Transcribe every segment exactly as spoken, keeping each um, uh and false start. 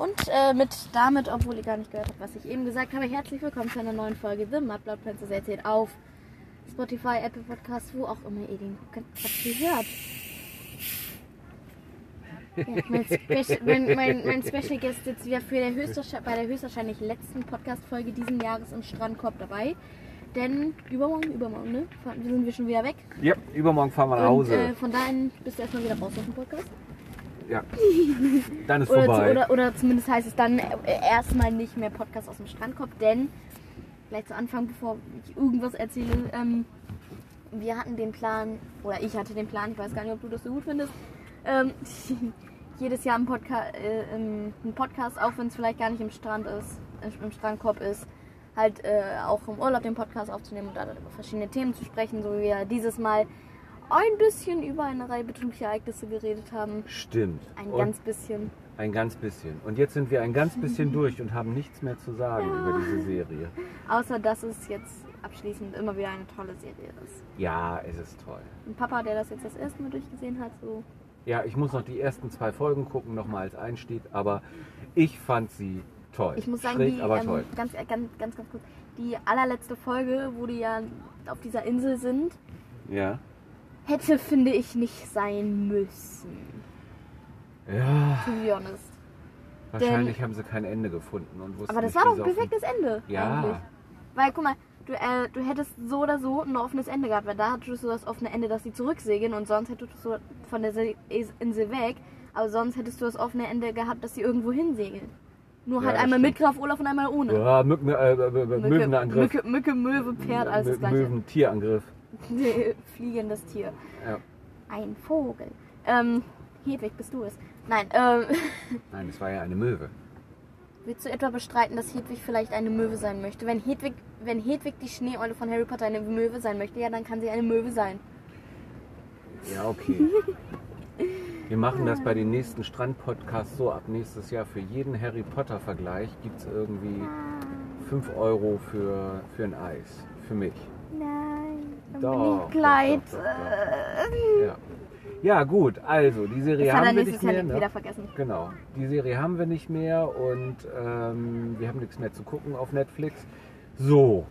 Und äh, mit damit, obwohl ihr gar nicht gehört habt, was ich eben gesagt habe, herzlich willkommen zu einer neuen Folge The Mudblood Princess erzählt auf Spotify, Apple Podcasts, wo auch immer ihr den Podcast hört. Ja, mein, Spe- mein, mein, mein Special Guest jetzt wieder für der höchstwahrscheinlich, bei der höchstwahrscheinlich letzten Podcast-Folge diesen Jahres im Strandkorb dabei. Denn übermorgen, übermorgen, ne? Sind wir schon wieder weg? Ja, übermorgen fahren wir nach Hause. Und, äh, von dahin bist du erstmal wieder raus aus dem Podcast. Ja, dann ist oder vorbei. Zu, oder, oder zumindest heißt es dann erstmal nicht mehr Podcast aus dem Strandkorb, denn gleich zu Anfang, bevor ich irgendwas erzähle, ähm, wir hatten den Plan, oder ich hatte den Plan, ich weiß gar nicht, ob du das so gut findest, ähm, jedes Jahr einen, Podca- äh, einen Podcast, auch wenn es vielleicht gar nicht im Strand ist, im Strandkorb ist, halt äh, auch im Urlaub den Podcast aufzunehmen und da über verschiedene Themen zu sprechen, so wie wir dieses Mal ein bisschen über eine Reihe betrüglicher Ereignisse geredet haben. Stimmt. Ein und ganz bisschen. Ein ganz bisschen. Und jetzt sind wir ein ganz bisschen durch und haben nichts mehr zu sagen ja. über diese Serie. Außer, dass es jetzt abschließend immer wieder eine tolle Serie ist. Ja, es ist toll. Und Papa, der das jetzt das erste Mal durchgesehen hat, so... Ja, ich muss noch die ersten zwei Folgen gucken, nochmal als Einstieg, aber ich fand sie toll. Ich muss sagen, Schräg, die, aber ähm, toll. Ganz, ganz, ganz, ganz kurz, die allerletzte Folge, wo die ja auf dieser Insel sind... Ja. Hätte, finde ich, nicht sein müssen. Ja. To be honest. Wahrscheinlich Denn, haben sie kein Ende gefunden und wussten. Aber das nicht, war doch ein perfektes Ende. Ja. Eigentlich. Weil, guck mal, du, äh, du hättest so oder so ein offenes Ende gehabt, weil da hattest du das offene Ende, dass sie zurücksegeln und sonst hättest du von der Insel weg, aber sonst hättest du das offene Ende gehabt, dass sie irgendwo hinsegeln. Nur ja, halt einmal stimmt. mit Graf Olaf und einmal ohne. Ja, Mücken, äh, Möwenangriff. Mücke, Mücke, Möwe, Pferd, alles M- das gleiche. Möwentierangriff. Fliegendes Tier. Ja. Ein Vogel. Ähm, Hedwig, bist du es? Nein, ähm... Nein, es war ja eine Möwe. Willst du etwa bestreiten, dass Hedwig vielleicht eine Möwe sein möchte? Wenn Hedwig, wenn Hedwig die Schneeeule von Harry Potter eine Möwe sein möchte, ja, dann kann sie eine Möwe sein. Ja, okay. Wir machen das bei den nächsten Strand-Podcasts so. Ab nächstes Jahr für jeden Harry Potter-Vergleich gibt es irgendwie fünf Euro für, für ein Eis. Für mich. Nein, doch, Kleid. Doch, doch, doch, doch. Ja. ja gut, also die Serie das haben wir nicht mehr. Ne? Wieder vergessen. Genau, die Serie haben wir nicht mehr und ähm, wir haben nichts mehr zu gucken auf Netflix. So,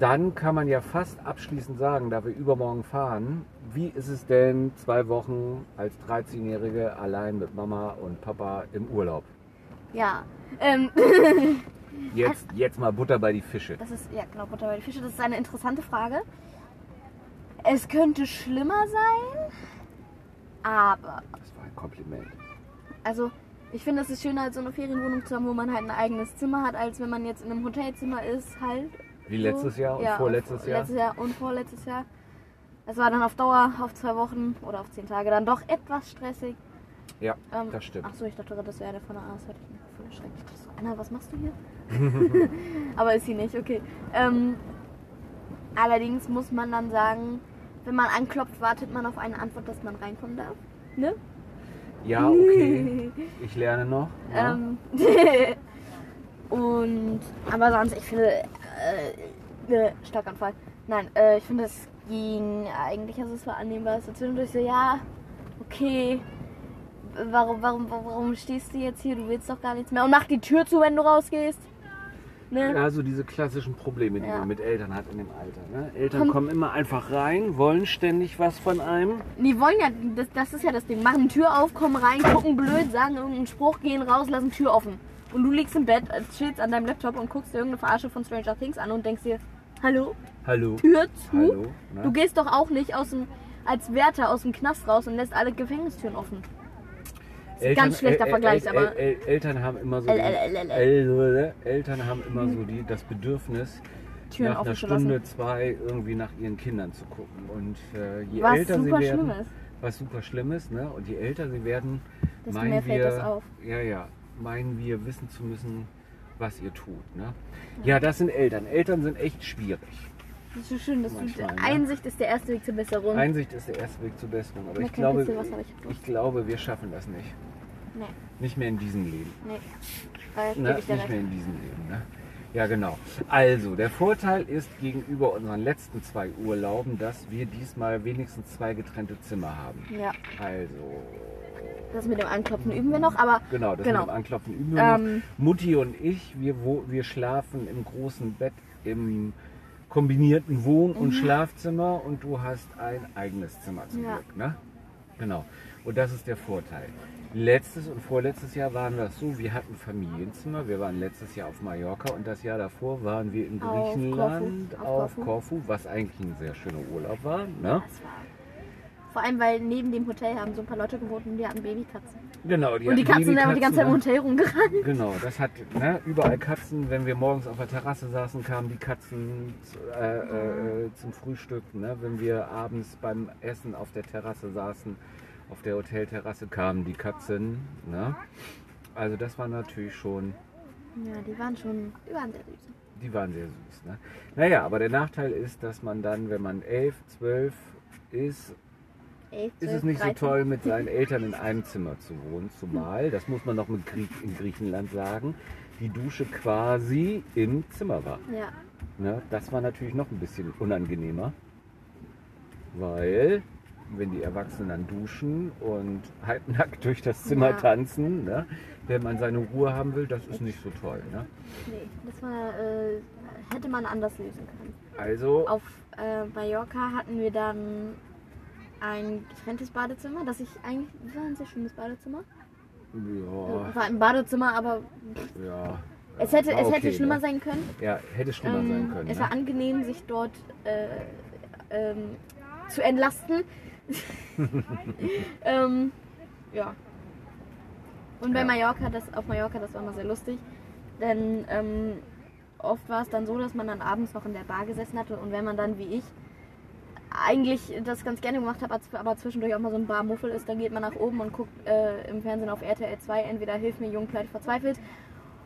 dann kann man ja fast abschließend sagen, da wir übermorgen fahren, wie ist es denn zwei Wochen als dreizehnjährige allein mit Mama und Papa im Urlaub? Ja, ähm... Jetzt, jetzt mal Butter bei die Fische. Das ist, ja genau, Butter bei die Fische. Das ist eine interessante Frage. Es könnte schlimmer sein, aber... Das war ein Kompliment. Also, ich finde, es ist schöner, als so eine Ferienwohnung zu haben, wo man halt ein eigenes Zimmer hat, als wenn man jetzt in einem Hotelzimmer ist, halt. Wie letztes Jahr und ja, vorletztes und, Jahr. Letztes Jahr und vorletztes Jahr. Es war dann auf Dauer, auf zwei Wochen oder auf zehn Tage, dann doch etwas stressig. Ja, ähm, das stimmt. Achso, ich dachte, das wäre der von der A S. Hätte ich mich voll erschreckt. Ich dachte so, Anna, was machst du hier? Aber ist sie nicht, okay. Ähm, allerdings muss man dann sagen, wenn man anklopft, wartet man auf eine Antwort, dass man reinkommen darf. Ne? Ja, okay. Ich lerne noch. Ja. Ähm, und, aber sonst, ich finde, äh, ne, Starkanfall. Nein, äh, ich finde, es ging eigentlich, also es war annehmbar. So zwischendurch so, ja, okay. Warum, warum, warum stehst du jetzt hier? Du willst doch gar nichts mehr. Und mach die Tür zu, wenn du rausgehst. Ne? Also diese klassischen Probleme, die ja. man mit Eltern hat in dem Alter. Ne? Eltern Komm. kommen immer einfach rein, wollen ständig was von einem. Die wollen ja, das, das ist ja das Ding. Machen Tür auf, kommen rein, gucken blöd, sagen irgendeinen Spruch, gehen raus, lassen Tür offen. Und du liegst im Bett, chillst an deinem Laptop und guckst dir irgendeine Verarsche von Stranger Things an und denkst dir, hallo? Hallo? Tür zu? Hallo, ne? Du gehst doch auch nicht aus dem, als Wärter aus dem Knast raus und lässt alle Gefängnistüren offen. Eltern, ganz schlechter Vergleich, aber Eltern haben immer so Eltern haben immer so die das Bedürfnis Türen nach einer Stunde zwei irgendwie nach ihren Kindern zu gucken und äh, je was älter super sie werden, schlimm ist. was super schlimm ist, ne? Und je älter sie werden, desto meinen mehr fällt wir, das auf. ja ja, meinen wir wissen zu müssen, was ihr tut, ne? Ja, ja das sind Eltern. Eltern sind echt schwierig. Das ist so schön, dass Manchmal, du, Einsicht ne? ist der erste Weg zur Besserung. Einsicht ist der erste Weg zur Besserung, aber ich glaube, Pizze, was, aber ich, ich glaube, wir schaffen das nicht. Nee. Nicht mehr in diesem Leben. Nee. Na, nicht recht. mehr in diesem Leben, ne? Ja, genau. Also, der Vorteil ist gegenüber unseren letzten zwei Urlauben, dass wir diesmal wenigstens zwei getrennte Zimmer haben. Ja. Also, Das mit dem Anklopfen üben wir noch, aber... Genau, das genau. mit dem Anklopfen üben wir ähm, noch. Mutti und ich, wir, wo, wir schlafen im großen Bett im kombinierten Wohn- und mhm. Schlafzimmer und du hast ein eigenes Zimmer zum ja. Glück, ne? Genau. Und das ist der Vorteil. Letztes und vorletztes Jahr waren das so, wir hatten Familienzimmer, wir waren letztes Jahr auf Mallorca und das Jahr davor waren wir in Griechenland auf Korfu, auf auf Korfu was eigentlich ein sehr schöner Urlaub war, ne? Ja, es war. Vor allem, weil neben dem Hotel haben so ein paar Leute gewohnt und die hatten Babykatzen. Genau, die und die Katzen sind aber die ganze Zeit im Hotel rumgerannt. Genau, das hat ne, überall Katzen. Wenn wir morgens auf der Terrasse saßen, kamen die Katzen äh, äh, zum Frühstück. Ne? Wenn wir abends beim Essen auf der Terrasse saßen, auf der Hotelterrasse kamen die Katzen. Ne? Also das war natürlich schon... Ja, die waren schon, die waren sehr süß. Die waren sehr süß. Ne? Naja, aber der Nachteil ist, dass man dann, wenn man elf, zwölf ist... ist es nicht so toll, mit seinen Eltern in einem Zimmer zu wohnen, zumal, das muss man noch mit Krieg in Griechenland sagen, die Dusche quasi im Zimmer war. Ja. Na, das war natürlich noch ein bisschen unangenehmer, weil wenn die Erwachsenen dann duschen und halbnackt durch das Zimmer ja. tanzen, ne, wenn man seine Ruhe haben will, das ist nicht so toll. Ne? Nee, das war, äh, hätte man anders lösen können. Also auf äh, Mallorca hatten wir dann ein getrenntes Badezimmer, das ich eigentlich, das war ein sehr schönes Badezimmer. Ja. War ein Badezimmer, aber ja, es hätte, es okay, hätte schlimmer ne? sein können. Ja, hätte schlimmer ähm, sein können. Es ne? war angenehm, sich dort äh, ähm, zu entlasten. ähm, ja. Und bei ja. Mallorca, das, auf Mallorca, das war immer sehr lustig, denn ähm, oft war es dann so, dass man dann abends noch in der Bar gesessen hatte und wenn man dann wie ich eigentlich das ganz gerne gemacht habe, aber zwischendurch auch mal so ein Barmuffel ist, dann geht man nach oben und guckt äh, im Fernsehen auf R T L zwei, entweder Hilf mir jung, pleite, verzweifelt,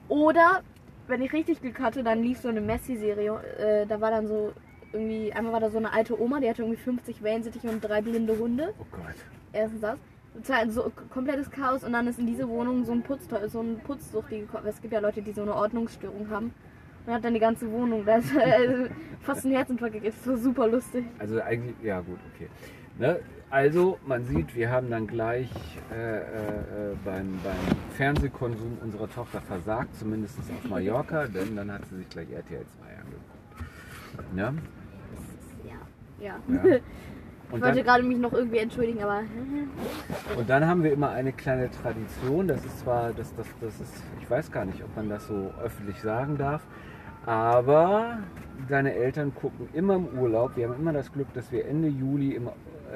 oder, wenn ich richtig Glück hatte, dann lief so eine Messi-Serie, äh, da war dann so irgendwie, einmal war da so eine alte Oma, die hatte irgendwie fünfzig Wellensittiche und drei blinde Hunde. Oh Gott. Erstens das. Zweitens so komplettes Chaos und dann ist in diese Wohnung so ein Putzteu- so ein Putzsuchtige gekommen. Es gibt ja Leute, die so eine Ordnungsstörung haben. Man hat dann die ganze Wohnung, da ist also fast ein Herzinfarkt gegeben, das war super lustig. Also eigentlich, ja gut, okay. Ne? Also man sieht, wir haben dann gleich äh, äh, beim, beim Fernsehkonsum unserer Tochter versagt, zumindest auf Mallorca, denn dann hat sie sich gleich R T L zwei angeguckt. Ne? Ja, ja. ja. Und ich wollte dann, gerade mich noch irgendwie entschuldigen, aber... Und dann haben wir immer eine kleine Tradition, das ist zwar, das, das, das ist, ich weiß gar nicht, ob man das so öffentlich sagen darf, aber deine Eltern gucken immer im Urlaub, wir haben immer das Glück, dass wir Ende Juli, im, äh,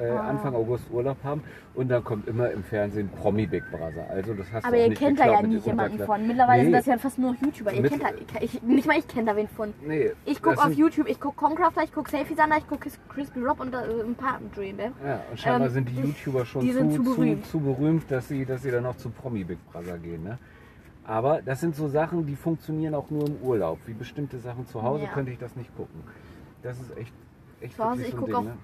ah. Anfang August Urlaub haben und dann kommt immer im Fernsehen Promi Big Brother. Also das hast aber du ihr nicht kennt da ja nie jemanden von, mittlerweile nee. sind das ja fast nur YouTuber, ihr Mit, kennt da, ich, nicht mal ich kenne da wen von. Nee, ich gucke auf sind, YouTube, ich gucke Comcrafter, ich gucke Safey Sander, ich gucke Crispy Rob und äh, ein paar Dream. Ne? Ja, und scheinbar ähm, sind die YouTuber schon die zu, zu, berühmt. Zu, zu berühmt, dass sie, dass sie dann noch zu Promi Big Brother gehen. Ne? Aber das sind so Sachen, die funktionieren auch nur im Urlaub. Wie bestimmte Sachen zu Hause ja. könnte ich das nicht gucken. Das ist echt, echt zu Hause, ich so gucke auch, ne?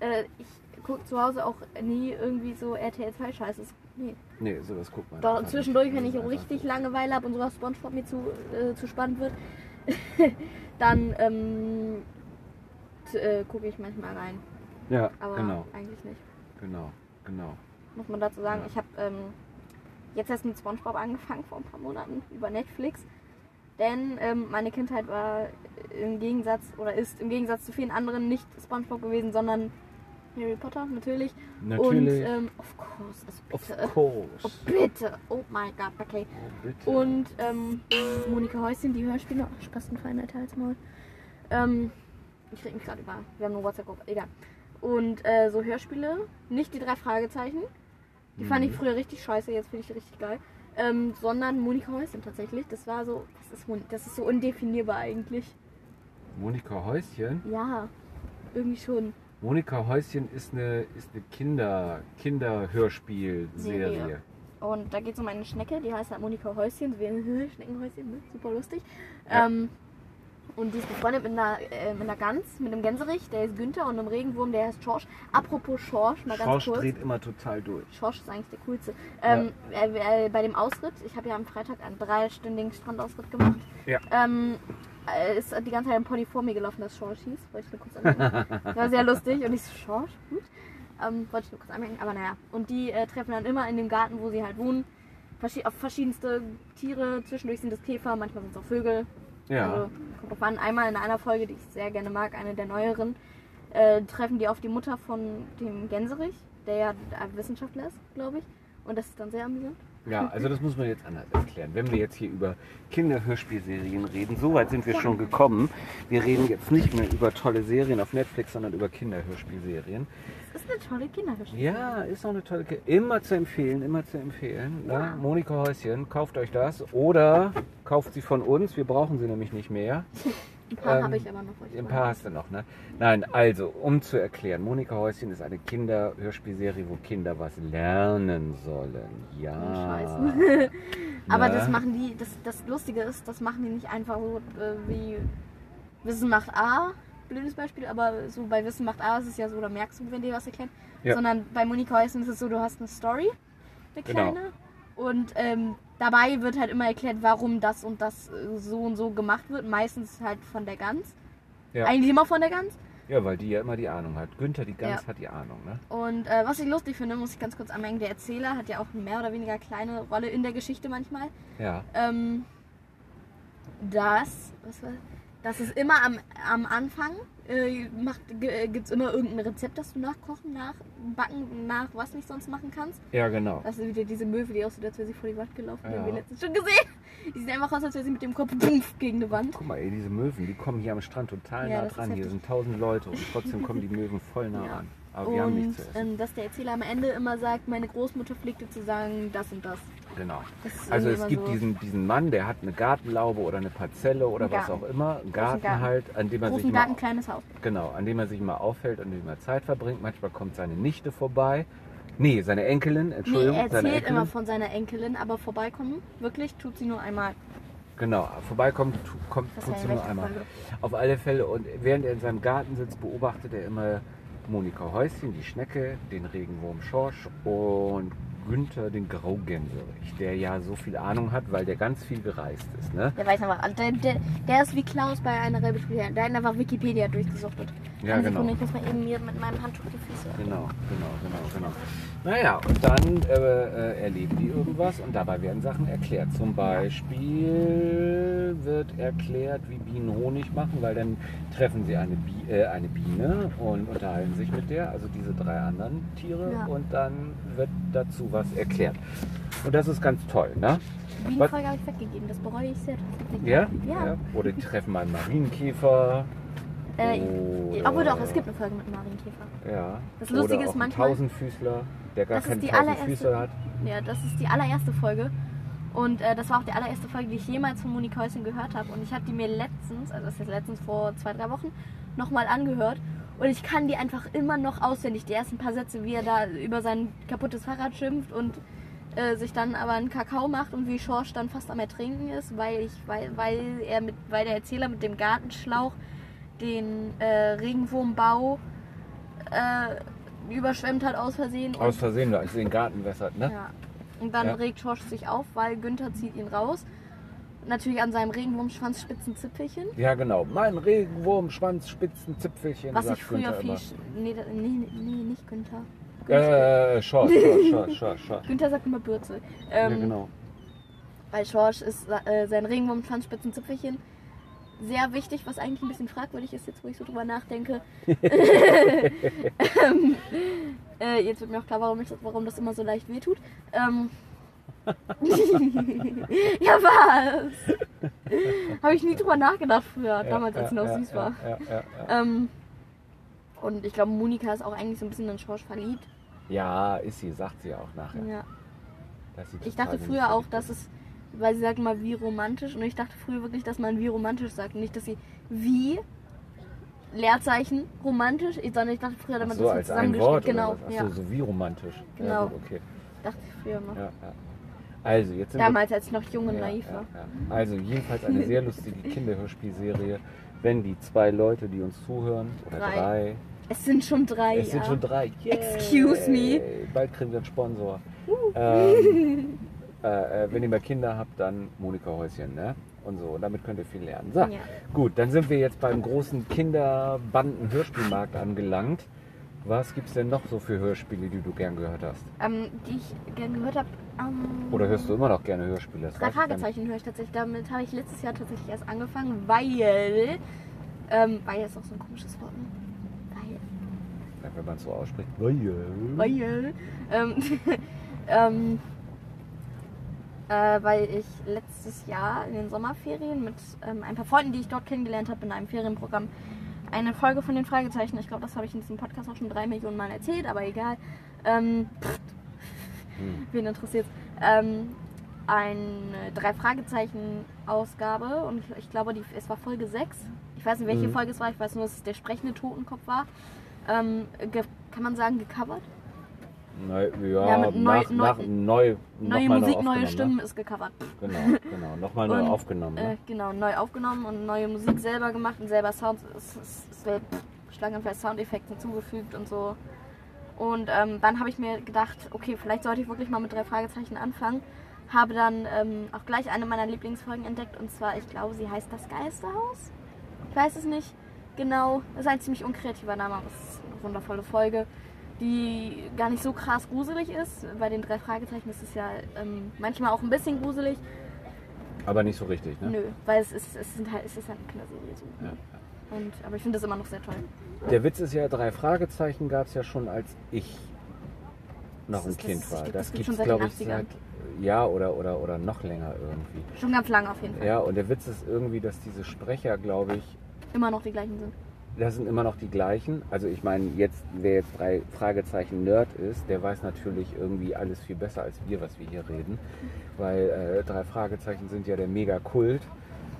äh, ich gucke zu Hause auch nie irgendwie so R T L zwei Scheiße. Nee. Nee, sowas guckt man da, zwischendurch, nicht. Wenn ich richtig Langeweile habe und sowas SpongeBob mir zu, äh, zu spannend wird, dann ähm, äh, gucke ich manchmal rein. Ja, aber genau. eigentlich nicht. Genau, genau. Muss man dazu sagen, ja. ich habe... Ähm, Jetzt erst mit SpongeBob angefangen, vor ein paar Monaten, über Netflix. Denn ähm, meine Kindheit war im Gegensatz, oder ist im Gegensatz zu vielen anderen nicht SpongeBob gewesen, sondern Harry Potter, natürlich. Natürlich. Und, ähm, of course, also bitte. Of course. Oh, bitte. Oh mein Gott, okay. Oh, bitte. Und, ähm, Monika Häuschen, die Hörspiele. Oh, Spastenfein, Alter, halt's Maul. Ähm, ich rede mich gerade über. Wir haben eine WhatsApp-Gruppe, egal. Und, äh, so Hörspiele, nicht die drei Fragezeichen. Die fand ich früher richtig scheiße, jetzt finde ich die richtig geil. Ähm, sondern Monika Häuschen tatsächlich. Das war so, das ist, das ist so undefinierbar eigentlich. Monika Häuschen? Ja, irgendwie schon. Monika Häuschen ist eine, ist eine Kinder, Kinderhörspielserie. Und da geht es um eine Schnecke, die heißt halt Monika Häuschen. Schneckenhäuschen, super lustig. Ja. Ähm, und die ist befreundet mit einer, äh, mit einer Gans, mit einem Gänserich, der ist Günther, und einem Regenwurm, der heißt Schorsch. Apropos Schorsch, mal ganz Schorsch kurz. Schorsch dreht immer total durch. Schorsch ist eigentlich der Coolste. Ähm, ja. äh, äh, bei dem Ausritt, ich habe ja am Freitag einen dreistündigen Strandausritt gemacht, ja. ähm, äh, ist die ganze Zeit ein Pony vor mir gelaufen, das Schorsch hieß, wollte ich nur kurz anmerken. War sehr lustig und ich so, Schorsch, gut. Ähm, wollte ich nur kurz anmerken, aber naja. Und die äh, treffen dann immer in dem Garten, wo sie halt wohnen, vers- auf verschiedenste Tiere. Zwischendurch sind das Käfer, manchmal sind es auch Vögel. Ja. Also, kommt drauf an. Einmal in einer Folge, die ich sehr gerne mag, eine der neueren, äh, treffen die auf die Mutter von dem Gänserich, der ja ein Wissenschaftler ist, glaube ich. Und das ist dann sehr amüsant. Ja, also das muss man jetzt anders erklären. Wenn wir jetzt hier über Kinderhörspielserien reden, so weit sind wir ja. schon gekommen. Wir reden jetzt nicht mehr über tolle Serien auf Netflix, sondern über Kinderhörspielserien. Das ist eine tolle Kinderhörspielserie. Ja, ist auch eine tolle Kinderhörspielserie. Immer zu empfehlen, immer zu empfehlen. Ja. Ne? Monika Häuschen, kauft euch das oder kauft sie von uns. Wir brauchen sie nämlich nicht mehr. Ein paar ähm, habe ich aber noch. Ein paar hast du noch, ne? Nein, also, um zu erklären, Monika Häuschen ist eine Kinderhörspielserie, wo Kinder was lernen sollen. Ja. Oh, Scheiße. Aber das machen die, das, das Lustige ist, das machen die nicht einfach so äh, wie Wissen macht A, blödes Beispiel, aber so bei Wissen macht A ist es ja so, da merkst du, wenn dir was erklärt, ja. sondern bei Monika Häuschen ist es so, du hast eine Story, eine kleine. Genau. Und ähm, dabei wird halt immer erklärt, warum das und das so und so gemacht wird. Meistens halt von der Gans. Ja. Eigentlich immer von der Gans. Ja, weil die ja immer die Ahnung hat. Günther, die Gans, ja. hat die Ahnung. Ne? Und äh, was ich lustig finde, muss ich ganz kurz anmerken, der Erzähler hat ja auch eine mehr oder weniger kleine Rolle in der Geschichte manchmal. Ja. Ähm, das, was war das? Das ist immer am, am Anfang, äh, äh, gibt es immer irgendein Rezept, das du nachkochen, nachbacken, nach was nicht sonst machen kannst. Ja, genau. Das ist wieder diese Möwe, die aussieht, so, als wäre sie vor die Wand gelaufen, ja. die haben wir letztens schon gesehen. Die sieht einfach aus, als wäre sie mit dem Kopf bumpf gegen eine Wand. Guck mal, ey, diese Möwen, die kommen hier am Strand total ja, nah dran. Hier sind tausend Leute und trotzdem kommen die Möwen voll nah ja. an. Aber und, wir haben nichts zu essen. Ähm, dass der Erzähler am Ende immer sagt, meine Großmutter pflegte zu sagen, das und das. Genau. Also es gibt so diesen, diesen Mann, der hat eine Gartenlaube oder eine Parzelle oder was auch immer, einen Garten, Garten halt, an dem er sich Garten, mal, kleines Haus. Genau, an dem er sich mal aufhält und dem er Zeit verbringt. Manchmal kommt seine Nichte vorbei. Nee, seine Enkelin, Entschuldigung. Nee, er erzählt seine immer von seiner Enkelin, aber vorbeikommen, wirklich, tut sie nur einmal. Genau, vorbeikommen tu, kommt, tut sie nur einmal. Folge. Auf alle Fälle. Und während er in seinem Garten sitzt, beobachtet er immer Monika Häuschen, die Schnecke, den Regenwurm Schorsch und Günther, den Graugänserich, der ja so viel Ahnung hat, weil der ganz viel gereist ist. Ne? Der weiß einfach, der, der, der ist wie Klaus bei einer Rebelschule, der hat einfach Wikipedia durchgesuchtet. Ja, genau. Sekunde, ich muss mal eben mir mit meinem Handschuh die Füße. Genau, genau, genau, genau. Naja, und dann äh, äh, erleben die irgendwas und dabei werden Sachen erklärt. Zum Beispiel wird erklärt, wie Bienen Honig machen, weil dann treffen sie eine, Bi- äh, eine Biene und unterhalten sich mit der, also diese drei anderen Tiere, ja. und dann wird dazu was erklärt. Und das ist ganz toll, ne? Die Bienenfolge habe ich weggegeben, das bereue ich sehr. Ja? Ja. ja? Oder die treffen mal einen Marienkäfer. Äh, obwohl doch, es gibt eine Folge mit Marienkäfer. Ja. Das Lustige oder auch ist manchmal. Tausendfüßler, der gar keinen Tausendfüßler hat. Ja, das ist die allererste Folge. Und äh, das war auch die allererste Folge, die ich jemals von Monika Häuschen gehört habe. Und ich habe die mir letztens, also das ist jetzt letztens vor zwei, drei Wochen, nochmal angehört. Und ich kann die einfach immer noch auswendig. Die ersten paar Sätze, wie er da über sein kaputtes Fahrrad schimpft und äh, sich dann aber einen Kakao macht und wie Schorsch dann fast am Ertrinken ist, weil, ich, weil, weil, er mit, weil der Erzähler mit dem Gartenschlauch den äh, Regenwurmbau äh, überschwemmt hat aus Versehen. Aus Versehen, da ist den Garten wässert, ne? Ja. Und dann ja. regt Schorsch sich auf, weil Günther zieht ihn raus. Natürlich an seinem Regenwurmschwanzzspitzenzipfelchen. Ja, genau. Mein Regenwurmschwanzzspitzenzipfelchen. Was sagt ich früher viel. Sch- nee, nee, nee, nicht Günther. Günther. Äh, Schorsch, Schorsch, Schorsch, Schorsch. Günther sagt immer Bürzel. Ähm, ja, genau. Weil Schorsch ist äh, sein Regenwurmschwanzzspitzenzipfelchen sehr wichtig, was eigentlich ein bisschen fragwürdig ist, jetzt wo ich so drüber nachdenke. ähm, äh, jetzt wird mir auch klar, warum, ich, warum das immer so leicht wehtut. Ähm, ja, was? Habe ich nie drüber nachgedacht früher, ja, damals, als ja, es noch ja, süß ja, war. Ja, ja, ja. Ähm, und ich glaube, Monika ist auch eigentlich so ein bisschen in Schorsch verliebt. Ja, ist sie, sagt sie auch nachher. Ja. Ich dachte früher auch, dass es, weil sie sagt mal wie romantisch und ich dachte früher wirklich, dass man wie romantisch sagt. Nicht, dass sie wie Leerzeichen romantisch, sondern ich dachte früher, dass man so, das zusammengeschrieben. Genau. Achso, ja. so wie romantisch. Genau. Ja, gut, okay. Dachte ich früher mal. Ja, ja. Also, jetzt sind damals, wir, als ich noch jung und ja, naiv war. Ja, ja. Also, jedenfalls eine sehr lustige Kinderhörspielserie, wenn die zwei Leute, die uns zuhören, oder drei. drei es sind schon drei. Es ja. sind schon drei. Yeah. Excuse me. Bald kriegen wir einen Sponsor. Uh. Ähm, äh, wenn ihr mal Kinder habt, dann Monika Häuschen, ne? Und so. Und damit könnt ihr viel lernen. So, ja. Gut, dann sind wir jetzt beim großen Kinderbanden-Hörspielmarkt angelangt. Was gibt's denn noch so für Hörspiele, die du gern gehört hast? Ähm, die ich gern gehört habe. Ähm, Oder hörst du immer noch gerne Hörspiele? Das Drei Fragezeichen höre ich tatsächlich. Damit habe ich letztes Jahr tatsächlich erst angefangen, weil. Ähm, weil ist auch so ein komisches Wort. Ne? Weil. Ja, wenn man es so ausspricht. Weil. Weil. Ähm, ähm, äh, weil ich letztes Jahr in den Sommerferien mit ähm, ein paar Freunden, die ich dort kennengelernt habe, in einem Ferienprogramm. Eine Folge von den Fragezeichen, ich glaube, das habe ich in diesem Podcast auch schon drei Millionen Mal erzählt, aber egal. Ähm, pff, hm. Wen interessiert's? Ähm, eine Drei Fragezeichen-Ausgabe und ich, ich glaube, die, es war Folge sechs. Ich weiß nicht, welche hm. Folge es war, ich weiß nur, dass es der sprechende Totenkopf war. Ähm, ge- kann man sagen, gecovert? Neu, ja, ja mit neu, nach, neu, nach, neu, neue Musik, neu neue Stimmen, ne? Ist gecovert. Genau, genau. Nochmal neu und, aufgenommen. Ne? Äh, genau, neu aufgenommen und neue Musik selber gemacht und selber Sounds, Schlangenfest Soundeffekte hinzugefügt und so. Und ähm, dann habe ich mir gedacht, okay, vielleicht sollte ich wirklich mal mit Drei Fragezeichen anfangen. Habe dann ähm, auch gleich eine meiner Lieblingsfolgen entdeckt und zwar, ich glaube, sie heißt Das Geisterhaus. Ich weiß es nicht genau. Das ist ein ziemlich unkreativer Name, aber es ist eine wundervolle Folge, die gar nicht so krass gruselig ist. Bei den Drei Fragezeichen ist es ja ähm, manchmal auch ein bisschen gruselig. Aber nicht so richtig, ne? Nö, weil es ist, es sind halt, es ist halt eine Kinderserie. So. Ja. Und, aber ich finde das immer noch sehr toll. Der Witz ist ja, Drei Fragezeichen gab es ja schon, als ich noch ein Kind war. Das gibt es, glaube ich, seit ja oder, oder, oder noch länger irgendwie. Schon ganz lange auf jeden Fall. Ja, und der Witz ist irgendwie, dass diese Sprecher, glaube ich, immer noch die gleichen sind. Das sind immer noch die gleichen. Also ich meine, jetzt, wer jetzt Drei Fragezeichen Nerd ist, der weiß natürlich irgendwie alles viel besser als wir, was wir hier reden. Weil äh, Drei Fragezeichen sind ja der Mega-Kult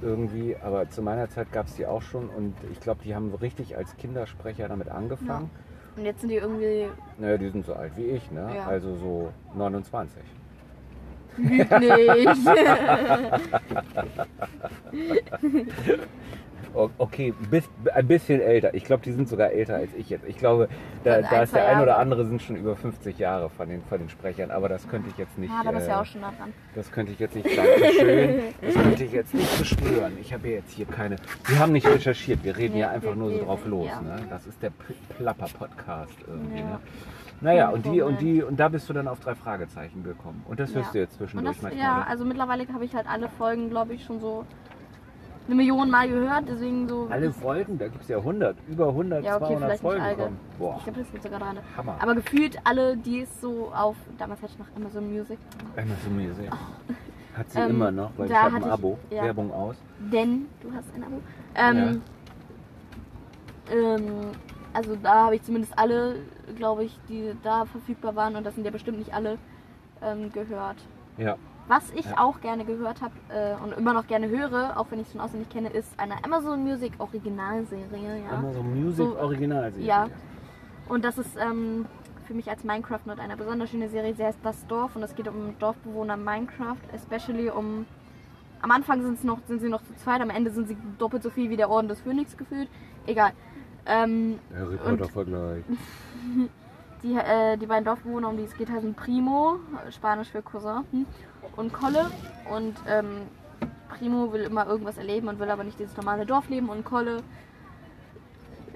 irgendwie. Aber zu meiner Zeit gab es die auch schon. Und ich glaube, die haben richtig als Kindersprecher damit angefangen. Ja. Und jetzt sind die irgendwie... Naja, die sind so alt wie ich, ne? Ja. Also so neunundzwanzig. Lüg nicht! Okay, bis, ein bisschen älter. Ich glaube, die sind sogar älter als ich jetzt. Ich glaube, da, da ist der ein oder andere sind schon über fünfzig Jahre von den, von den Sprechern. Aber das könnte ich jetzt nicht. Ja, aber das ist ja auch schon nah dran. Das könnte ich jetzt nicht. Dankeschön. Das könnte ich jetzt nicht beschwören. Ich habe ja jetzt hier keine. Wir haben nicht recherchiert. Wir reden nee, ja einfach wir, nur so wir, drauf los. Ja. Ne? Das ist der Plapper-Podcast irgendwie. Ja. Ne? Naja, und die und die und da bist du dann auf Drei Fragezeichen gekommen. Und das ja. hörst du jetzt zwischendurch manchmal. Ja, also mittlerweile habe ich halt alle Folgen, glaube ich, schon so eine Million Mal gehört, deswegen so... Alle Folgen? Da gibt es ja hundert, über hundert, ja, okay, zweihundert Folgen kommen. Boah. Ich glaube, das gibt sogar dran. Hammer. Aber gefühlt alle, die es so auf... Damals hatte ich noch Amazon Music. Amazon Music. Oh. Hat sie ähm, immer noch, weil ich habe ein Abo. Ich, ja. Werbung aus. Denn du hast ein Abo. Ähm, ja. ähm, also da habe ich zumindest alle, glaube ich, die da verfügbar waren, und das sind ja bestimmt nicht alle, ähm, gehört. Ja. Was ich ja. auch gerne gehört habe äh, und immer noch gerne höre, auch wenn ich es schon auswendig kenne, ist eine Amazon Music Originalserie. Ja. Amazon Music so, Originalserie. Ja. Und das ist ähm, für mich als Minecraft-Nerd eine besonders schöne Serie. Sie heißt Das Dorf und es geht um Dorfbewohner Minecraft, especially um. Am Anfang sind's noch, sind sie noch zu zweit, am Ende sind sie doppelt so viel wie der Orden des Phönix gefühlt. Egal. Ähm, Harry Potter Vergleich. Die, äh, die beiden Dorfbewohner, um die es geht, heißen Primo, Spanisch für Cousin, hm, und Kolle. Und ähm, Primo will immer irgendwas erleben und will aber nicht dieses normale Dorfleben. Und Kolle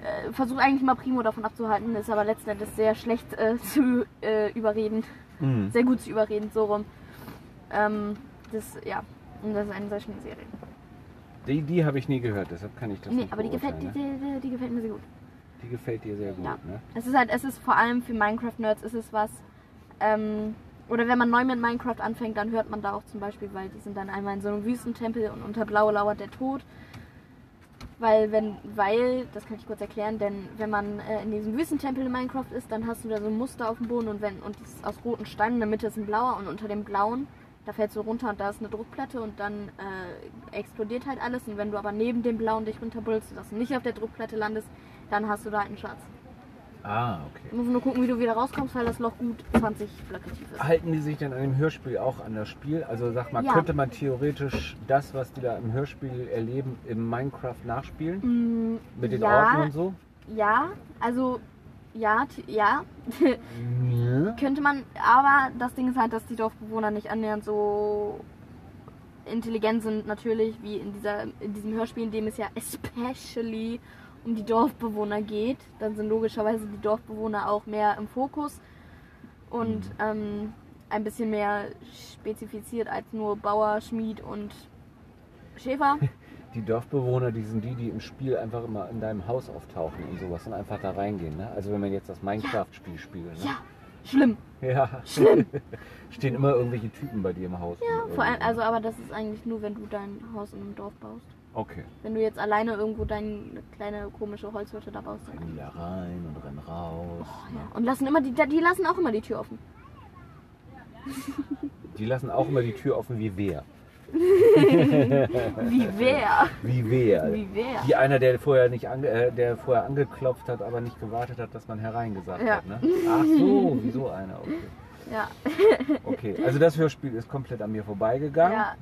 äh, versucht eigentlich mal Primo davon abzuhalten, ist aber letzten Endes sehr schlecht äh, zu äh, überreden. Mhm. Sehr gut zu überreden, so rum. Ähm, das, ja, und das ist eine sehr schöne Serie. Die, die habe ich nie gehört, deshalb kann ich das nee, nicht aber die gefällt, ne? die, die, die gefällt mir sehr gut. Die gefällt dir sehr gut, ja. Ne? Es ist halt, es ist vor allem für Minecraft-Nerds ist es was, ähm, oder wenn man neu mit Minecraft anfängt, dann hört man da auch zum Beispiel, weil die sind dann einmal in so einem Wüstentempel und unter Blau lauert der Tod. Weil, wenn, weil, das kann ich kurz erklären, denn wenn man äh, in diesem Wüstentempel in Minecraft ist, dann hast du da so ein Muster auf dem Boden und wenn, und das ist aus roten Steinen, in der Mitte ist ein blauer und unter dem blauen, da fällst du runter und da ist eine Druckplatte und dann äh, explodiert halt alles, und wenn du aber neben dem blauen dich runterbullst, dass du nicht auf der Druckplatte landest, dann hast du da einen Schatz. Ah, okay. Du musst nur gucken, wie du wieder rauskommst, weil das Loch gut zwanzig Blöcke tief ist. Halten die sich denn an dem Hörspiel auch an das Spiel? Also sag mal, ja. Könnte man theoretisch das, was die da im Hörspiel erleben, im Minecraft nachspielen? Mm, mit den ja, Orten und so? Ja, also ja, t- ja. ja. Könnte man, aber das Ding ist halt, dass die Dorfbewohner nicht annähernd so intelligent sind natürlich, wie in, dieser, in diesem Hörspiel, in dem es ja especially um die Dorfbewohner geht, dann sind logischerweise die Dorfbewohner auch mehr im Fokus und mhm. ähm, ein bisschen mehr spezifiziert als nur Bauer, Schmied und Schäfer. Die Dorfbewohner, die sind die, die im Spiel einfach immer in deinem Haus auftauchen und sowas und einfach da reingehen. Ne? Also wenn man jetzt das Minecraft-Spiel ja. spielt. Ne? Ja, schlimm. Ja, schlimm. Stehen immer irgendwelche Typen bei dir im Haus. Ja, vor allem, also aber das ist eigentlich nur, wenn du dein Haus in einem Dorf baust. Okay. Wenn du jetzt alleine irgendwo deine kleine komische Holzhütte da baust. Rennen da rein und rennen raus. Oh, ja. Und lassen immer die, die lassen auch immer die Tür offen. Die lassen auch immer die Tür offen wie wer? Wie wer? Wie wer? Wie wer? Wie einer, der vorher nicht ange äh, der vorher angeklopft hat, aber nicht gewartet hat, dass man hereingesagt ja. hat. Ne? Ach so, wieso einer? Okay. Ja. Okay, also das Hörspiel ist komplett an mir vorbeigegangen. Ja,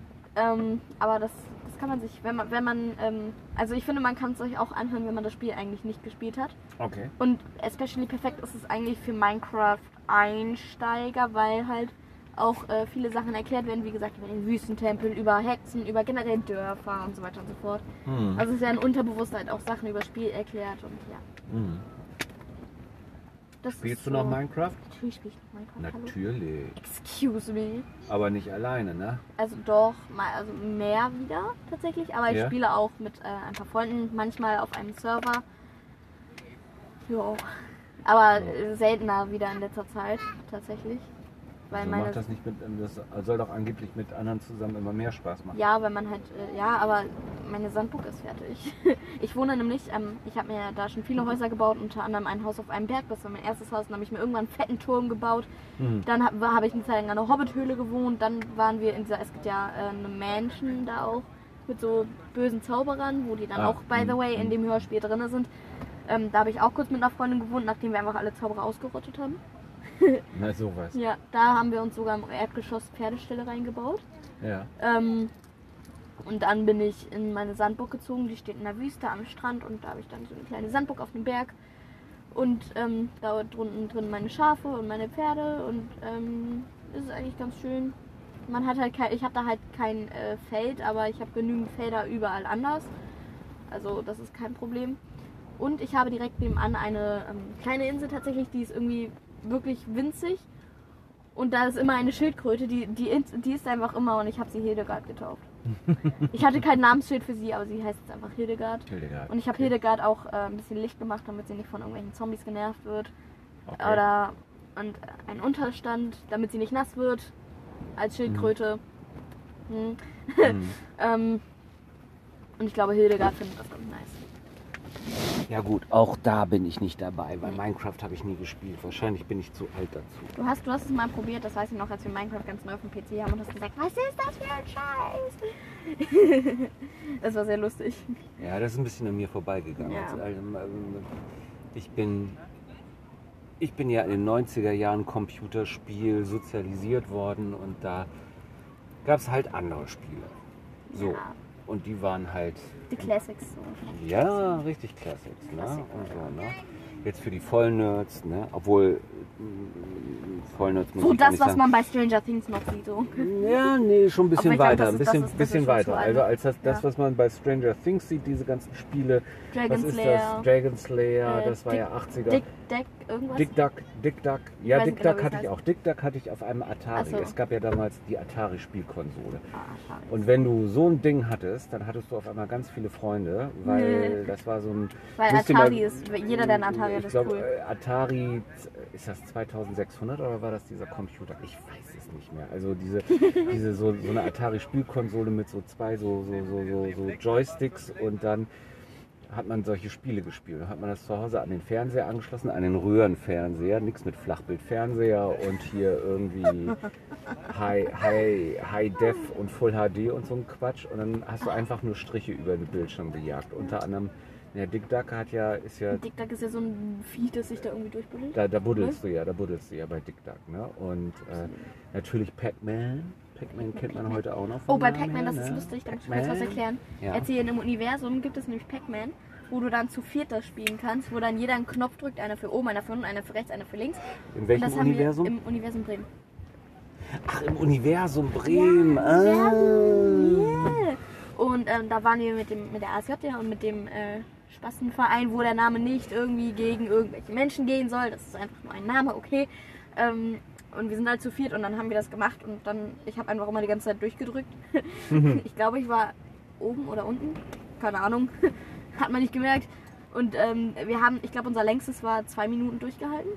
ähm, aber das, das kann man sich, wenn man, wenn man, ähm, also ich finde, man kann es euch auch anhören, wenn man das Spiel eigentlich nicht gespielt hat. Okay. Und especially perfekt ist es eigentlich für Minecraft-Einsteiger, weil halt auch äh, viele Sachen erklärt werden, wie gesagt, über den Wüstentempel, über Hexen, über generell Dörfer und so weiter und so fort. Hm. Also es werden unterbewusst halt auch Sachen über das Spiel erklärt und ja. Hm. Das Spielst du so noch Minecraft? Natürlich spiele ich noch Minecraft. Natürlich. Hallo. Excuse me. Aber nicht alleine, ne? Also doch, mal, also mehr wieder tatsächlich, aber ich ja. spiele auch mit äh, ein paar Freunden, manchmal auf einem Server. Jo. Aber ja. seltener wieder in letzter Zeit tatsächlich. Weil also macht das nicht mit, das soll doch angeblich mit anderen zusammen immer mehr Spaß machen. Ja, weil man halt, ja, aber meine Sandburg ist fertig. Ich wohne nämlich, ähm, ich habe mir ja da schon viele Häuser gebaut, unter anderem ein Haus auf einem Berg, das war mein erstes Haus, dann habe ich mir irgendwann einen fetten Turm gebaut. Mhm. Dann habe hab ich eine Zeit lang in einer Hobbithöhle gewohnt, dann waren wir in dieser, es gibt ja äh, eine Mansion da auch, mit so bösen Zauberern, wo die dann ah, auch, by the way, in dem Hörspiel drin sind. Ähm, da habe ich auch kurz mit einer Freundin gewohnt, nachdem wir einfach alle Zauberer ausgerottet haben. Na sowas. Ja, da haben wir uns sogar im Erdgeschoss Pferdeställe reingebaut. Ja. Ähm, und dann bin ich in meine Sandburg gezogen, die steht in der Wüste am Strand und da habe ich dann so eine kleine Sandburg auf dem Berg. Und ähm, da drunten drin meine Schafe und meine Pferde und ähm, das ist eigentlich ganz schön. Man hat halt kein, ich habe da halt kein äh, Feld, aber ich habe genügend Felder überall anders. Also das ist kein Problem. Und ich habe direkt nebenan eine ähm, kleine Insel tatsächlich, die ist irgendwie wirklich winzig und da ist immer eine Schildkröte, die, die, die ist einfach immer und ich habe sie Hildegard getauft. Ich hatte kein Namensschild für sie, aber sie heißt jetzt einfach Hildegard. Hildegard. Und ich habe okay. Hildegard auch äh, ein bisschen Licht gemacht, damit sie nicht von irgendwelchen Zombies genervt wird. Okay. Oder und äh, einen Unterstand, damit sie nicht nass wird, als Schildkröte. Mhm. Mhm. Mhm. ähm, und ich glaube Hildegard findet das ganz nice. Ja gut, auch da bin ich nicht dabei, weil nee. Minecraft habe ich nie gespielt. Wahrscheinlich bin ich zu alt dazu. Du hast, du hast es mal probiert, das weiß ich noch, als wir Minecraft ganz neu auf dem P C haben und hast gesagt, was ist das für ein Scheiß? Das war sehr lustig. Ja, das ist ein bisschen an mir vorbeigegangen. Ja. Also, ich bin, ich bin ja in den neunziger Jahren Computerspiel sozialisiert worden und da gab es halt andere Spiele. So. Ja. Und die waren halt... Die Classics. So. Ja, richtig Classics. Ne? Und so, ne? Jetzt für die Vollnerds, ne? Obwohl Vollnerds... So das, was sagen. Man bei Stranger Things noch sieht. So. Ja, nee, schon ein bisschen Ob weiter. Ein bisschen, ist, bisschen weiter. Also als das, ja. das, was man bei Stranger Things sieht, diese ganzen Spiele. Dragon was Slayer. Ist das? Dragon Slayer, äh, das war Dick, ja achtziger. Dick Duck, irgendwas? Dick Duck, Dick Duck. Ja, Dick Duck hatte ich auch. Dick Duck hatte ich auf einem Atari. So. Es gab ja damals die Atari-Spielkonsole. Ah, und wenn du so ein Ding hattest, dann hattest du auf einmal ganz viele Freunde, weil nee. das war so ein... Weil Atari mal, ist, jeder, der ein Atari hat, ist glaub, cool. Atari, ist das zweitausendsechshundert oder war das dieser Computer? Ich weiß es nicht mehr. Also diese, diese so, so eine Atari-Spielkonsole mit so zwei so, so, so, so, so Joysticks und dann hat man solche Spiele gespielt. Dann hat man das zu Hause an den Fernseher angeschlossen, an den Röhrenfernseher, nichts mit Flachbildfernseher und hier irgendwie High, High, High Def und Full H D und so ein Quatsch. Und dann hast du einfach nur Striche über den Bildschirm gejagt. Ja. Unter anderem, ja, Dick Duck hat ja, ist ja... Dick Duck ist ja so ein Vieh, das sich da irgendwie durchbuddelt. Da, da buddelst du ja, da buddelst du ja bei Dick Duck, ne? Und äh, natürlich Pac-Man. Pac-Man kennt man heute auch noch. Oh, bei Pac-Man, das ist lustig, da muss ich kurz was erklären. Ja. Erzählen, im Universum gibt es nämlich Pac-Man, wo du dann zu viert das spielen kannst, wo dann jeder einen Knopf drückt, einer für oben, einer für unten, einer für rechts, einer für links. In welchem Universum? Im Universum Bremen. Ach, im Universum Bremen. Ja, ah. Universum, yeah. Und ähm, da waren wir mit, dem, mit der A S J und mit dem äh, Spastenverein, wo der Name nicht irgendwie gegen irgendwelche Menschen gehen soll. Das ist einfach nur ein Name, okay. Ähm, und wir sind halt zu viert und dann haben wir das gemacht und dann, ich habe einfach immer die ganze Zeit durchgedrückt. Ich glaube, ich war oben oder unten, keine Ahnung, hat man nicht gemerkt. Und ähm, wir haben, ich glaube, unser längstes war zwei Minuten durchgehalten.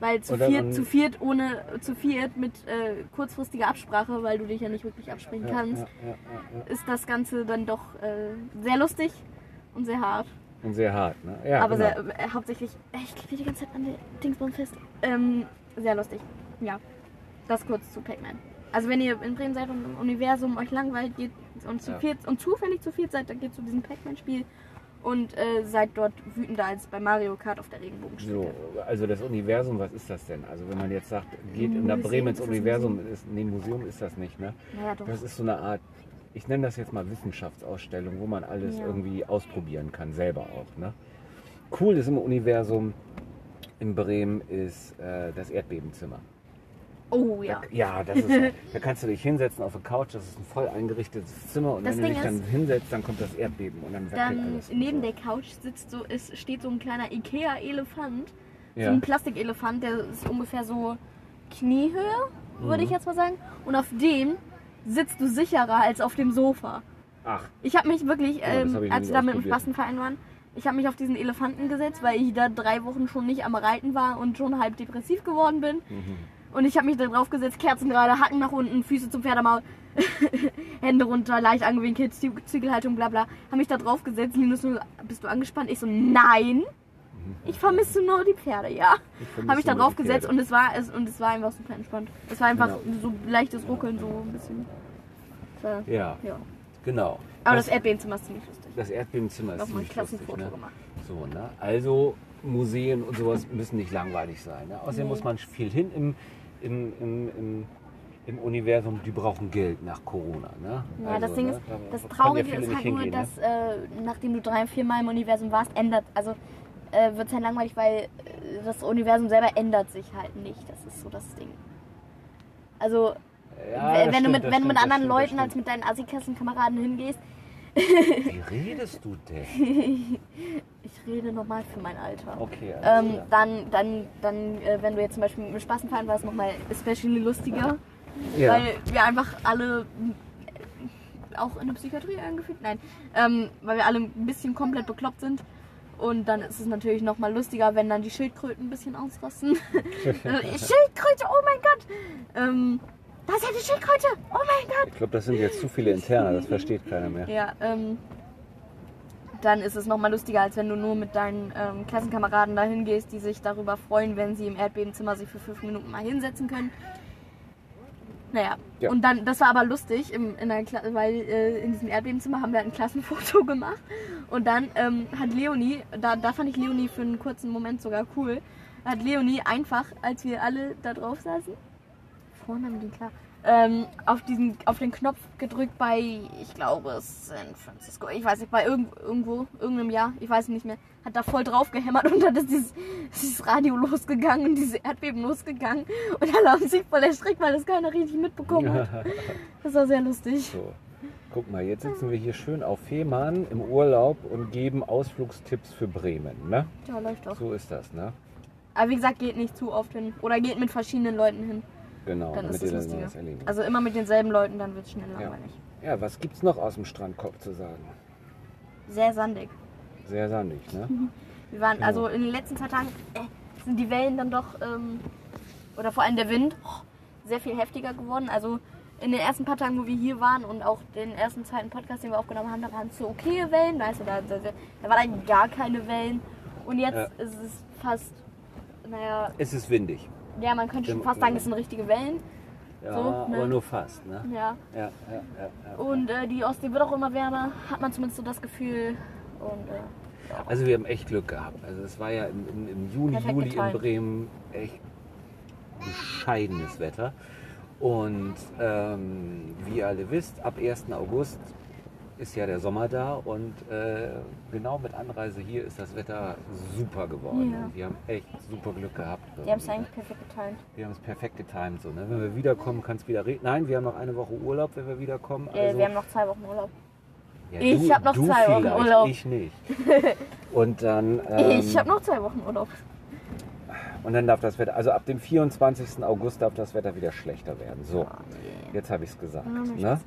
Weil zu viert, zu viert ohne zu viert mit äh, kurzfristiger Absprache, weil du dich ja nicht wirklich absprechen kannst, ja, ja, ja, ja, ja. ist das Ganze dann doch äh, sehr lustig und sehr hart. Und sehr hart, ne? Ja, aber genau. sehr, äh, hauptsächlich, ich klebe die ganze Zeit an den Dingsbaum fest. Ähm, sehr lustig, ja. Das kurz zu Pac-Man. Also wenn ihr in Bremen seid und im Universum euch langweilt geht und, zu ja. viert, und zufällig zu viert seid, dann geht zu diesem Pac-Man-Spiel. Und äh, seid dort wütender als bei Mario Kart auf der Regenbogenstrecke. So, also das Universum, was ist das denn? Also wenn man jetzt sagt, geht in der Bremen ins Universum, ist, nee, Museum ist das nicht, ne? Naja, doch. Das ist so eine Art, ich nenne das jetzt mal Wissenschaftsausstellung, wo man alles ja. irgendwie ausprobieren kann, selber auch, ne? Cool ist im Universum, in Bremen ist äh, das Erdbebenzimmer. Oh ja. Da, ja, das ist, da kannst du dich hinsetzen auf eine Couch, das ist ein voll eingerichtetes Zimmer und das wenn Ding du dich dann ist, hinsetzt, dann kommt das Erdbeben und dann wackelt alles. Neben so. der Couch sitzt so, ist, steht so ein kleiner Ikea-Elefant, ja. so ein Plastikelefant, der ist ungefähr so Kniehöhe, würde mhm. ich jetzt mal sagen. Und auf dem sitzt du sicherer als auf dem Sofa. Ach. Ich habe mich wirklich, ähm, hab ich als wir da mit dem Spastenverein waren, ich habe mich auf diesen Elefanten gesetzt, weil ich da drei Wochen schon nicht am Reiten war und schon halb depressiv geworden bin. Mhm. Und ich habe mich da drauf gesetzt, Kerzen gerade, Hacken nach unten, Füße zum Pferdemaul, Hände runter, leicht angewinkelt, Zügelhaltung, bla bla. Habe mich da drauf gesetzt, Linus nur, bist du angespannt? Ich so, nein, ich vermisse nur die Pferde, ja. Habe mich da drauf gesetzt und es war es und es war einfach super entspannt. Es war einfach genau. so leichtes Ruckeln, so ein bisschen. War, ja. ja, genau. Aber das, das Erdbebenzimmer ist ziemlich lustig. Das Erdbebenzimmer ist ziemlich lustig, ne? Gemacht. So, ne? Also Museen und sowas müssen nicht langweilig sein, ne? Außerdem nee. muss man viel hin im... Im, im, im, im Universum, die brauchen Geld nach Corona. Ne? Ja, also, das Ding ne? ist, das Traurige ja ist halt hingehen, nur, dass ne? äh, nachdem du drei, vier Mal im Universum warst, ändert, also äh, wird es halt langweilig, weil das Universum selber ändert sich halt nicht. Das ist so das Ding. Also, ja, wenn, stimmt, du mit, wenn stimmt, du mit anderen stimmt, Leuten als mit deinen Assi-Klassenkameraden hingehst. Wie redest du denn? Ich rede normal für mein Alter. Okay, also ähm, dann, dann, dann, äh, wenn du jetzt zum Beispiel mit dem Spastenverein warst, nochmal especially lustiger. Ja. Weil wir einfach alle äh, auch in der Psychiatrie eingeführt, nein, ähm, weil wir alle ein bisschen komplett bekloppt sind. Und dann ist es natürlich nochmal lustiger, wenn dann die Schildkröten ein bisschen ausrasten. Schildkröte, oh mein Gott! Ähm, Das ist ja die Schildkröte! Oh mein Gott! Ich glaube, das sind jetzt zu viele Interne, das versteht keiner mehr. Ja, ähm, dann ist es nochmal lustiger, als wenn du nur mit deinen ähm, Klassenkameraden dahin gehst, die sich darüber freuen, wenn sie im Erdbebenzimmer sich für fünf Minuten mal hinsetzen können. Naja, ja. und dann, das war aber lustig, im, in der Kla- weil äh, in diesem Erdbebenzimmer haben wir ein Klassenfoto gemacht. Und dann ähm, hat Leonie, da, da fand ich Leonie für einen kurzen Moment sogar cool, hat Leonie einfach, als wir alle da drauf saßen, Vornamen ging klar. Ähm, auf, diesen, auf den Knopf gedrückt bei, ich glaube, San Francisco, ich weiß nicht, bei irgend, irgendwo, irgendeinem Jahr, ich weiß nicht mehr, hat da voll drauf gehämmert und dann ist dieses, dieses Radio losgegangen und dieses Erdbeben losgegangen und alle haben sich voll erschreckt, weil das keiner richtig mitbekommen hat. Das war sehr lustig. So. Guck mal, jetzt sitzen wir hier schön auf Fehmarn im Urlaub und geben Ausflugstipps für Bremen, ne? Ja, läuft doch. So ist das, ne? Aber wie gesagt, geht nicht zu oft hin oder geht mit verschiedenen Leuten hin. Genau, dann damit ihr dann was erleben. Also immer mit denselben Leuten, dann wird es schnell langweilig. Ja. ja, was gibt's noch aus dem Strandkorb zu sagen? Sehr sandig. Sehr sandig, ne? Wir waren, genau. also in den letzten zwei Tagen äh, sind die Wellen dann doch, ähm, oder vor allem der Wind, oh, sehr viel heftiger geworden. Also in den ersten paar Tagen, wo wir hier waren und auch den ersten, zweiten Podcast, den wir aufgenommen haben, da waren es so okay Wellen. Weißt du, da, da, da waren eigentlich gar keine Wellen. Und jetzt ja. ist es fast, naja... Es ist windig. Ja, man könnte schon fast sagen, das sind richtige Wellen. Ja, so, ne? aber nur fast, ne? Ja. ja, ja, ja, ja. Und äh, die Ostsee wird auch immer wärmer, hat man zumindest so das Gefühl. Und, äh, ja. Also wir haben echt Glück gehabt. Also es war ja im, im, im Juni, Juli geteilt. in Bremen echt bescheidenes Wetter. Und ähm, wie ihr alle wisst, ab ersten August ist ja der Sommer da und äh, genau mit Anreise hier ist das Wetter super geworden. Ja. Wir haben echt super Glück gehabt. Wir haben es eigentlich perfekt getimt. Wir haben es perfekt getimt. So, ne? Wenn wir wiederkommen, kann es wieder regnen. Nein, wir haben noch eine Woche Urlaub, wenn wir wiederkommen. Also, äh, wir haben noch zwei Wochen Urlaub. Ja, ich habe noch zwei Wochen Urlaub. Ich nicht. Und dann, ähm, ich habe noch zwei Wochen Urlaub. Und dann darf das Wetter, also ab dem vierundzwanzigsten August darf das Wetter wieder schlechter werden. So, oh, nee. Jetzt habe ich es gesagt. Ne?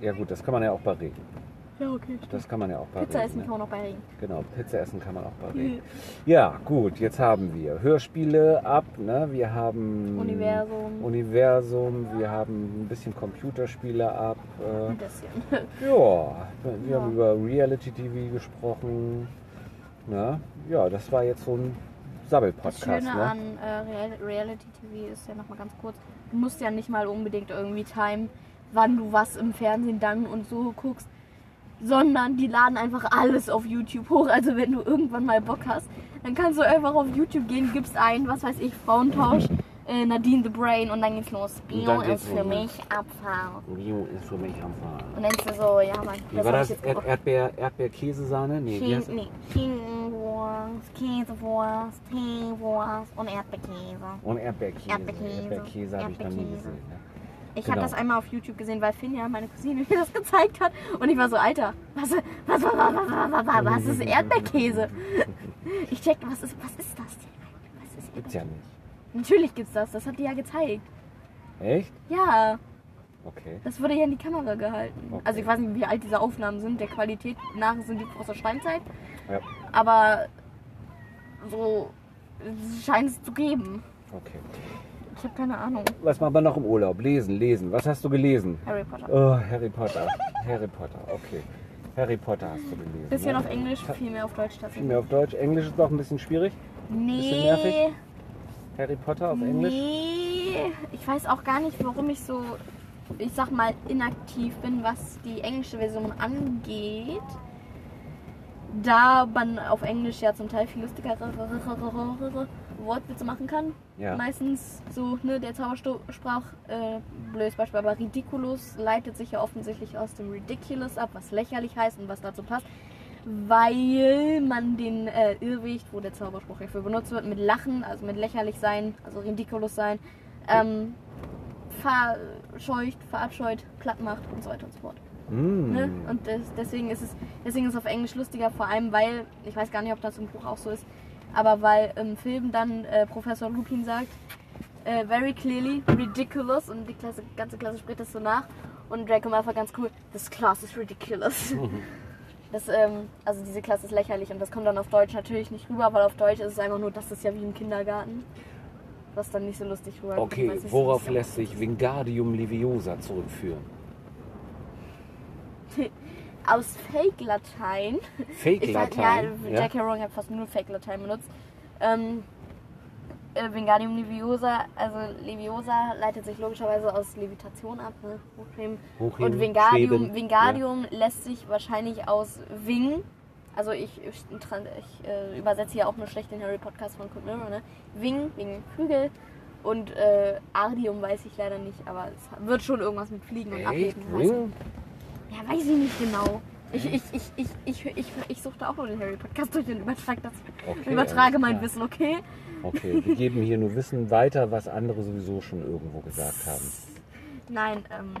Ja gut, das kann man ja auch bei Regen. Ja, okay. Stimmt. Das kann man ja auch bei Pizza Regen, essen ne? kann man auch bei Regen. Genau, Pizza essen kann man auch bei Regen. Nee. Ja, gut, jetzt haben wir Hörspiele ab, ne? Wir haben Universum. Universum, wir haben ein bisschen Computerspiele ab. Äh, ein bisschen. Ja, wir ja. haben über Reality-T V gesprochen. Ne? Ja, das war jetzt so ein Sabbel-Podcast. Das Schöne ne? an äh, Reality-T V ist ja nochmal ganz kurz, du musst ja nicht mal unbedingt irgendwie timen, wann du was im Fernsehen dann und so guckst, sondern die laden einfach alles auf YouTube hoch. Also wenn du irgendwann mal Bock hast, dann kannst du einfach auf YouTube gehen, gibst ein, was weiß ich, Frauentausch, äh, Nadine the Brain und dann geht's los. Bio ist für mich Abfahrt. Bio ist für mich Abfahrt. Und dann ist du so, ja Mann. Wie war das? Er- Erdbeer, Erdbeer-Käsesahne? Nee, Käse, nee. Schinkenwurst, Käsewurst, Teewurst und Erdbeerkäse. Und Erdbeerkäse. Erdbeerkäse, Erdbeerkäse habe ich noch nie gesehen. Ja. Ich genau. habe das einmal auf YouTube gesehen, weil Finja, meine Cousine, mir das gezeigt hat. Und ich war so, Alter, was, was, was, was, was, was, was ist Erdbeerkäse? Ich checkte, was ist, was ist das denn? Was ist gibt's ja nicht. Natürlich gibt's das, das hat die ja gezeigt. Echt? Ja. Okay. Das wurde ja in die Kamera gehalten. Okay. Also ich weiß nicht, wie alt diese Aufnahmen sind. Der Qualität nach sind die aus der Steinzeit. Ja. Aber so scheint es zu geben. Okay. Ich habe keine Ahnung. Was macht man noch im Urlaub? Lesen, lesen. Was hast du gelesen? Harry Potter. Oh, Harry Potter. Harry Potter, okay. Harry Potter hast du gelesen. Bisschen ne? auf Englisch, viel mehr auf Deutsch tatsächlich. Viel mehr auf Deutsch. Englisch ist auch ein bisschen schwierig. Nee. Bisschen nervig. Harry Potter auf Englisch? Nee. Ich weiß auch gar nicht, warum ich so, ich sag mal, inaktiv bin, was die englische Version angeht. Da man auf Englisch ja zum Teil viel lustiger Wortwitze machen kann. Ja. Meistens so, ne, der Zaubersprach, äh, blödes Beispiel, aber Ridikulus leitet sich ja offensichtlich aus dem Ridiculous ab, was lächerlich heißt und was dazu passt, weil man den äh, Irrweg, wo der Zauberspruch dafür benutzt wird, mit Lachen, also mit lächerlich sein, also Ridiculous sein, ähm, verscheucht, verabscheut, platt macht und so weiter und so fort. Mm. Ne? Und das, deswegen ist es deswegen ist es auf Englisch lustiger, vor allem weil, ich weiß gar nicht, ob das im Buch auch so ist, aber weil im Film dann äh, Professor Lupin sagt, äh, very clearly, ridiculous, und die Klasse, ganze Klasse spricht das so nach und Draco Malfoy ganz cool, this class is ridiculous. Mhm. Das, ähm, also diese Klasse ist lächerlich und das kommt dann auf Deutsch natürlich nicht rüber, weil auf Deutsch ist es einfach nur, das ist ja wie im Kindergarten, was dann nicht so lustig rüber. Okay, kommt, worauf so lässt sich Wingardium Leviosa zurückführen? Aus Fake-Latein. Fake-Latein? Ich, ja, J K. Rowling hat fast nur Fake-Latein benutzt. Ähm, äh, Wingardium Leviosa, also Leviosa leitet sich logischerweise aus Levitation ab, ne? Hochheben. Hochheben, und Wingardium, Wingardium ja. lässt sich wahrscheinlich aus Wing, also ich, ich, ich äh, übersetze hier auch nur schlecht den Harry-Podcast von Cordula, ne? Wing, wegen Flügel. Und äh, Ardium weiß ich leider nicht, aber es wird schon irgendwas mit Fliegen und Abheben heißen. Ja, weiß ich nicht genau. Ich, ich, ich, ich, ich, ich, ich suchte auch nur den Harry Podcast durch und übertrage, das, okay, übertrage mein klar. Wissen, okay? Okay, wir geben hier nur Wissen weiter, was andere sowieso schon irgendwo gesagt haben. Nein, ähm,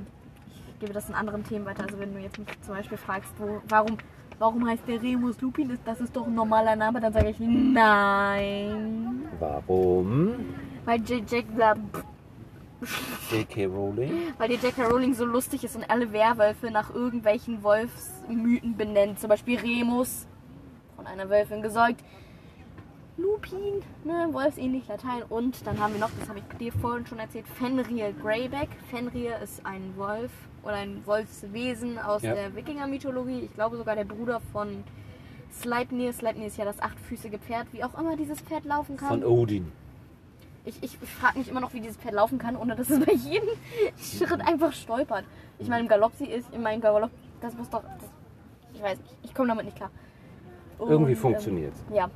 ich gebe das in anderen Themen weiter. Also wenn du jetzt mich zum Beispiel fragst, wo, warum, warum heißt der Remus Lupin, das ist doch ein normaler Name, dann sage ich nein. Warum? Weil J J J K. Rowling? Weil die J K. Rowling so lustig ist und alle Werwölfe nach irgendwelchen Wolfsmythen benennt. Zum Beispiel Remus, von einer Wölfin gesäugt. Lupin, ne, wolfsähnlich, Latein. Und dann haben wir noch, das habe ich dir vorhin schon erzählt, Fenrir Greyback. Fenrir ist ein Wolf oder ein Wolfswesen aus ja. der Wikinger-Mythologie. Ich glaube sogar der Bruder von Sleipnir. Sleipnir ist ja das achtfüßige Pferd, wie auch immer dieses Pferd laufen kann. Von Odin. Ich, ich, ich frage mich immer noch, wie dieses Pferd laufen kann, ohne dass es bei jedem Schritt einfach stolpert. Ich meine, im Galopp sie ist, ich meine, Galopp, das muss doch, das, ich weiß nicht, ich komme damit nicht klar. Und, irgendwie funktioniert es. Ähm, ja,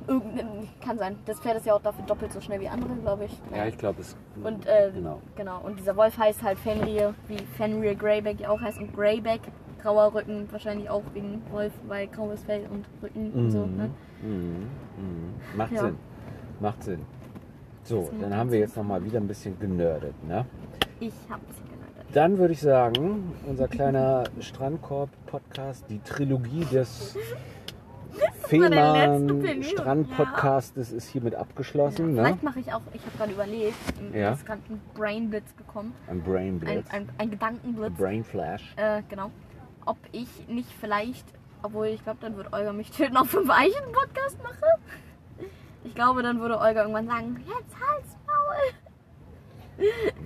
kann sein. Das Pferd ist ja auch dafür doppelt so schnell wie andere, glaube ich. Ja, ich glaube es. Und, äh, genau. genau. Und dieser Wolf heißt halt Fenrir, wie Fenrir Greyback ja auch heißt. Und Greyback, grauer Rücken, wahrscheinlich auch wegen Wolf, weil graues Fell und Rücken mhm. und so. Ne? Mhm. Mhm. Macht ja. Sinn. Macht Sinn. So, dann haben wir jetzt nochmal wieder ein bisschen genördet, ne? Ich hab ein bisschen genördet. Dann würde ich sagen, unser kleiner Strandkorb-Podcast, die Trilogie des Fehmarn-Strand-Podcast ist, ist hiermit abgeschlossen. Ja, vielleicht ne? mache ich auch, ich habe gerade überlegt, ja? es ist gerade ein Brainblitz gekommen. Ein Brainblitz? Ein, ein, ein Gedankenblitz. Ein Brainflash. Äh, genau. Ob ich nicht vielleicht, obwohl ich glaube, dann wird Olga mich töten, auf fünf Eichen einen Podcast mache. Ich glaube, dann würde Olga irgendwann sagen, jetzt halt's Maul.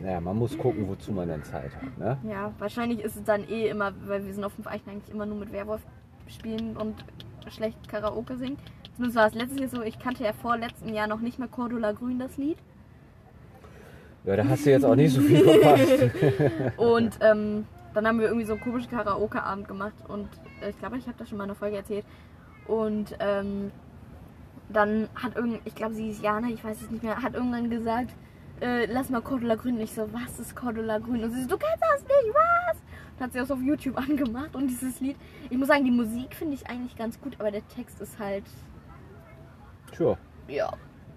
Naja, man muss gucken, wozu man dann Zeit hat, ne? Ja, wahrscheinlich ist es dann eh immer, weil wir sind auf fünf Eichen eigentlich immer nur mit Werwolf spielen und schlecht Karaoke singen. Zumindest war es letztes Jahr so, ich kannte ja vor letzten Jahr noch nicht mal Cordula Grün, das Lied. Ja, da hast du jetzt auch nicht so viel verpasst. Und ähm, dann haben wir irgendwie so einen komischen Karaoke-Abend gemacht und äh, ich glaube, ich habe das schon mal in einer Folge erzählt. Und ähm, dann hat irgend, ich glaube, sie ist Jana, ich weiß es nicht mehr, hat irgendwann gesagt, äh, lass mal Cordula Grün. Und ich so, was ist Cordula Grün? Und sie so, du kennst das nicht, was? Und hat sie auch so auf YouTube angemacht und dieses Lied. Ich muss sagen, die Musik finde ich eigentlich ganz gut, aber der Text ist halt... Tja. Ja.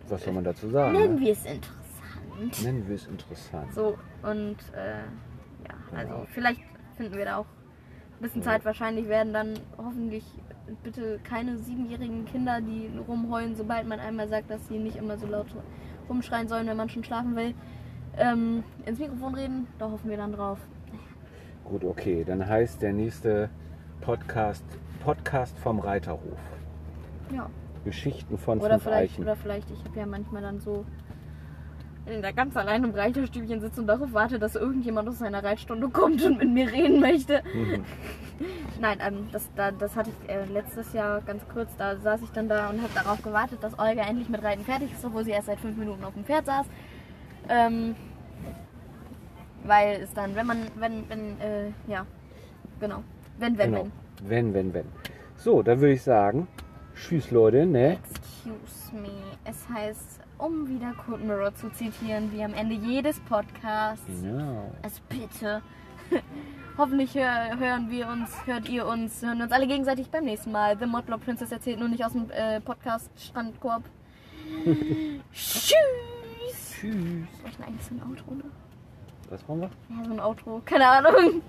Was soll man dazu sagen? Nennen wir es interessant. Nennen wir es interessant. So, und äh, ja, also ja. Vielleicht finden wir da auch ein bisschen ja. Zeit. Wahrscheinlich werden dann hoffentlich... Bitte keine siebenjährigen Kinder, die rumheulen, sobald man einmal sagt, dass sie nicht immer so laut rumschreien sollen, wenn man schon schlafen will, ähm, ins Mikrofon reden. Da hoffen wir dann drauf. Gut, okay. Dann heißt der nächste Podcast Podcast vom Reiterhof. Ja. Geschichten von oder fünf vielleicht, Eichen. Oder vielleicht, ich habe ja manchmal dann so, wenn ich da ganz allein im Reiterstübchen sitze und darauf warte, dass irgendjemand aus seiner Reitstunde kommt und mit mir reden möchte. Mhm. Nein, ähm, das, da, das hatte ich äh, letztes Jahr ganz kurz, da saß ich dann da und habe darauf gewartet, dass Olga endlich mit Reiten fertig ist, obwohl sie erst seit fünf Minuten auf dem Pferd saß. Ähm, weil es dann, wenn man, wenn, wenn, äh, ja, genau, wenn, wenn, genau. wenn. Wenn, wenn, wenn. So, dann würde ich sagen, tschüss Leute, ne? Excuse me, es heißt... Um wieder Code Mirror zu zitieren, wie am Ende jedes Podcasts. Genau. Also bitte. Hoffentlich hör, hören wir uns, hört ihr uns, hören uns alle gegenseitig beim nächsten Mal. The Mudblood Princess erzählt nur nicht aus dem äh, Podcast Strandkorb. Tschüss. Tschüss. Wir bräuchten eigentlich so ein Outro, ne? Was brauchen wir? Ja, so ein Outro. Keine Ahnung.